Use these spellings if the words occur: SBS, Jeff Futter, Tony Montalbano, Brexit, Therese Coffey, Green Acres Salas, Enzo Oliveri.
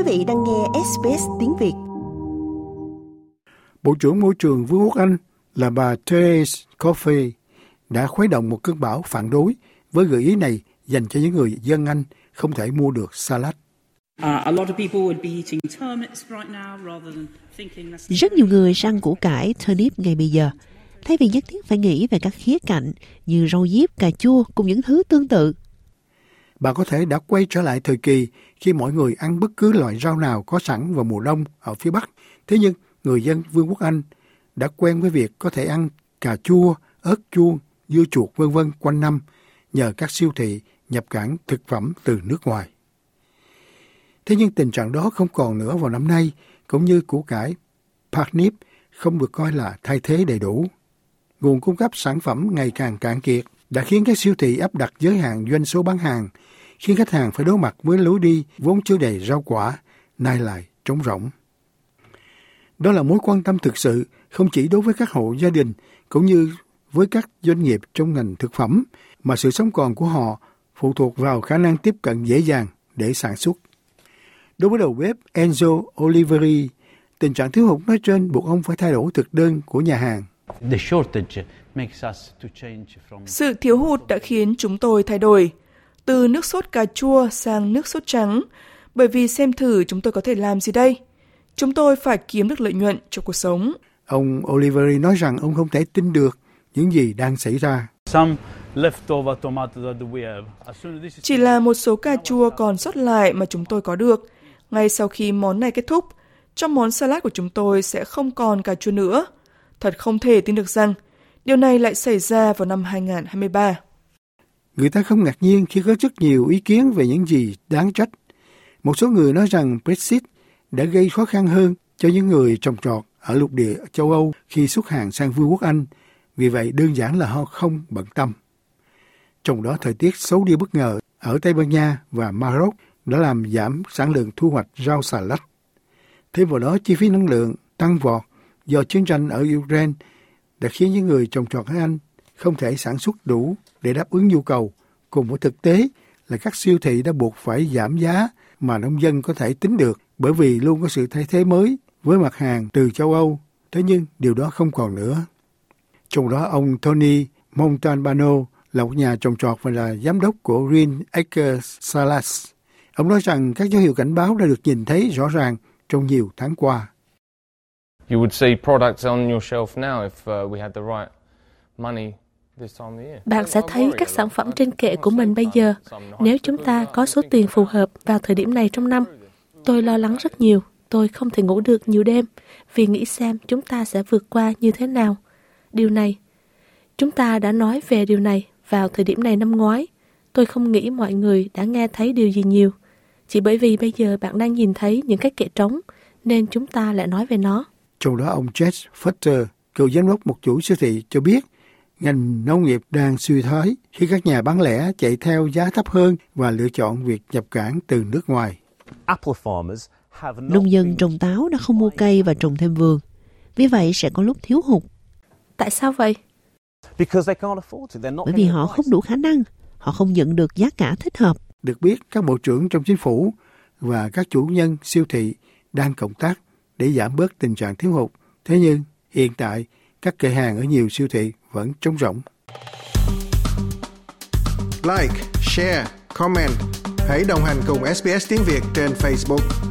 quý vị đang nghe SBS tiếng Việt. Bộ trưởng Môi trường Vương quốc Anh là bà Therese Coffey đã khuấy động một cơn bão phản đối với gợi ý này dành cho những người dân Anh không thể mua được salad. Rất nhiều người săn củ cải turnip ngay bây giờ, thay vì nhất thiết phải nghĩ về các khía cạnh như rau diếp, cà chua cùng những thứ tương tự. Bà có thể đã quay trở lại thời kỳ khi mọi người ăn bất cứ loại rau nào có sẵn vào mùa đông ở phía Bắc. Thế nhưng người dân Vương quốc Anh đã quen với việc có thể ăn cà chua, ớt chuông, dưa chuột v.v. quanh năm nhờ các siêu thị nhập cảng thực phẩm từ nước ngoài. Thế nhưng tình trạng đó không còn nữa vào năm nay, cũng như củ cải parsnip không được coi là thay thế đầy đủ. Nguồn cung cấp sản phẩm ngày càng cạn kiệt đã khiến các siêu thị áp đặt giới hạn doanh số bán hàng, khiến khách hàng phải đối mặt với lối đi vốn chứa đầy rau quả, nay lại trống rỗng. Đó là mối quan tâm thực sự không chỉ đối với các hộ gia đình cũng như với các doanh nghiệp trong ngành thực phẩm, mà sự sống còn của họ phụ thuộc vào khả năng tiếp cận dễ dàng để sản xuất. Đối với đầu bếp Enzo Oliveri, tình trạng thiếu hụt nói trên buộc ông phải thay đổi thực đơn của nhà hàng. Sự thiếu hụt đã khiến chúng tôi thay đổi, từ nước sốt cà chua sang nước sốt trắng, bởi vì xem thử chúng tôi có thể làm gì đây. Chúng tôi phải kiếm được lợi nhuận cho cuộc sống. Ông Oliveri nói rằng ông không thể tin được những gì đang xảy ra. Chỉ là một số cà chua còn sót lại mà chúng tôi có được. Ngay sau khi món này kết thúc, trong món salad của chúng tôi sẽ không còn cà chua nữa. Thật không thể tin được rằng điều này lại xảy ra vào năm 2023. Người ta không ngạc nhiên khi có rất nhiều ý kiến về những gì đáng trách. Một số người nói rằng Brexit đã gây khó khăn hơn cho những người trồng trọt ở lục địa châu Âu khi xuất hàng sang Vương quốc Anh. Vì vậy, đơn giản là họ không bận tâm. Trong đó, thời tiết xấu đi bất ngờ ở Tây Ban Nha và Maroc đã làm giảm sản lượng thu hoạch rau xà lách. Thêm vào đó, chi phí năng lượng tăng vọt do chiến tranh ở Ukraine đã khiến những người trồng trọt ở Anh không thể sản xuất đủ để đáp ứng nhu cầu. Cùng với thực tế là các siêu thị đã buộc phải giảm giá mà nông dân có thể tính được bởi vì luôn có sự thay thế mới với mặt hàng từ châu Âu. Thế nhưng, điều đó không còn nữa. Trong đó, ông Tony Montalbano là một nhà trồng trọt và là giám đốc của Green Acres Salas. Ông nói rằng các dấu hiệu cảnh báo đã được nhìn thấy rõ ràng trong nhiều tháng qua. Bạn sẽ thấy các sản phẩm trên kệ của mình bây giờ nếu chúng ta có số tiền phù hợp vào thời điểm này trong năm. Tôi lo lắng rất nhiều, tôi không thể ngủ được nhiều đêm vì nghĩ xem chúng ta sẽ vượt qua như thế nào. Điều này, chúng ta đã nói về điều này vào thời điểm này năm ngoái. Tôi không nghĩ mọi người đã nghe thấy điều gì nhiều. Chỉ bởi vì bây giờ bạn đang nhìn thấy những cái kệ trống, nên chúng ta lại nói về nó. Trong đó, ông Jeff Futter, cựu giám đốc một chủ siêu thị cho biết, ngành nông nghiệp đang suy thoái khi các nhà bán lẻ chạy theo giá thấp hơn và lựa chọn việc nhập cảng từ nước ngoài. Nông dân trồng táo đã không mua cây và trồng thêm vườn. Vì vậy sẽ có lúc thiếu hụt. Tại sao vậy? Bởi vì họ không đủ khả năng, họ không nhận được giá cả thích hợp. Được biết, các bộ trưởng trong chính phủ và các chủ nhân siêu thị đang cộng tác để giảm bớt tình trạng thiếu hụt. Thế nhưng, hiện tại, các kệ hàng ở nhiều siêu thị vẫn trống rỗng. Like, share, comment. Hãy đồng hành cùng SBS Tiếng Việt trên Facebook.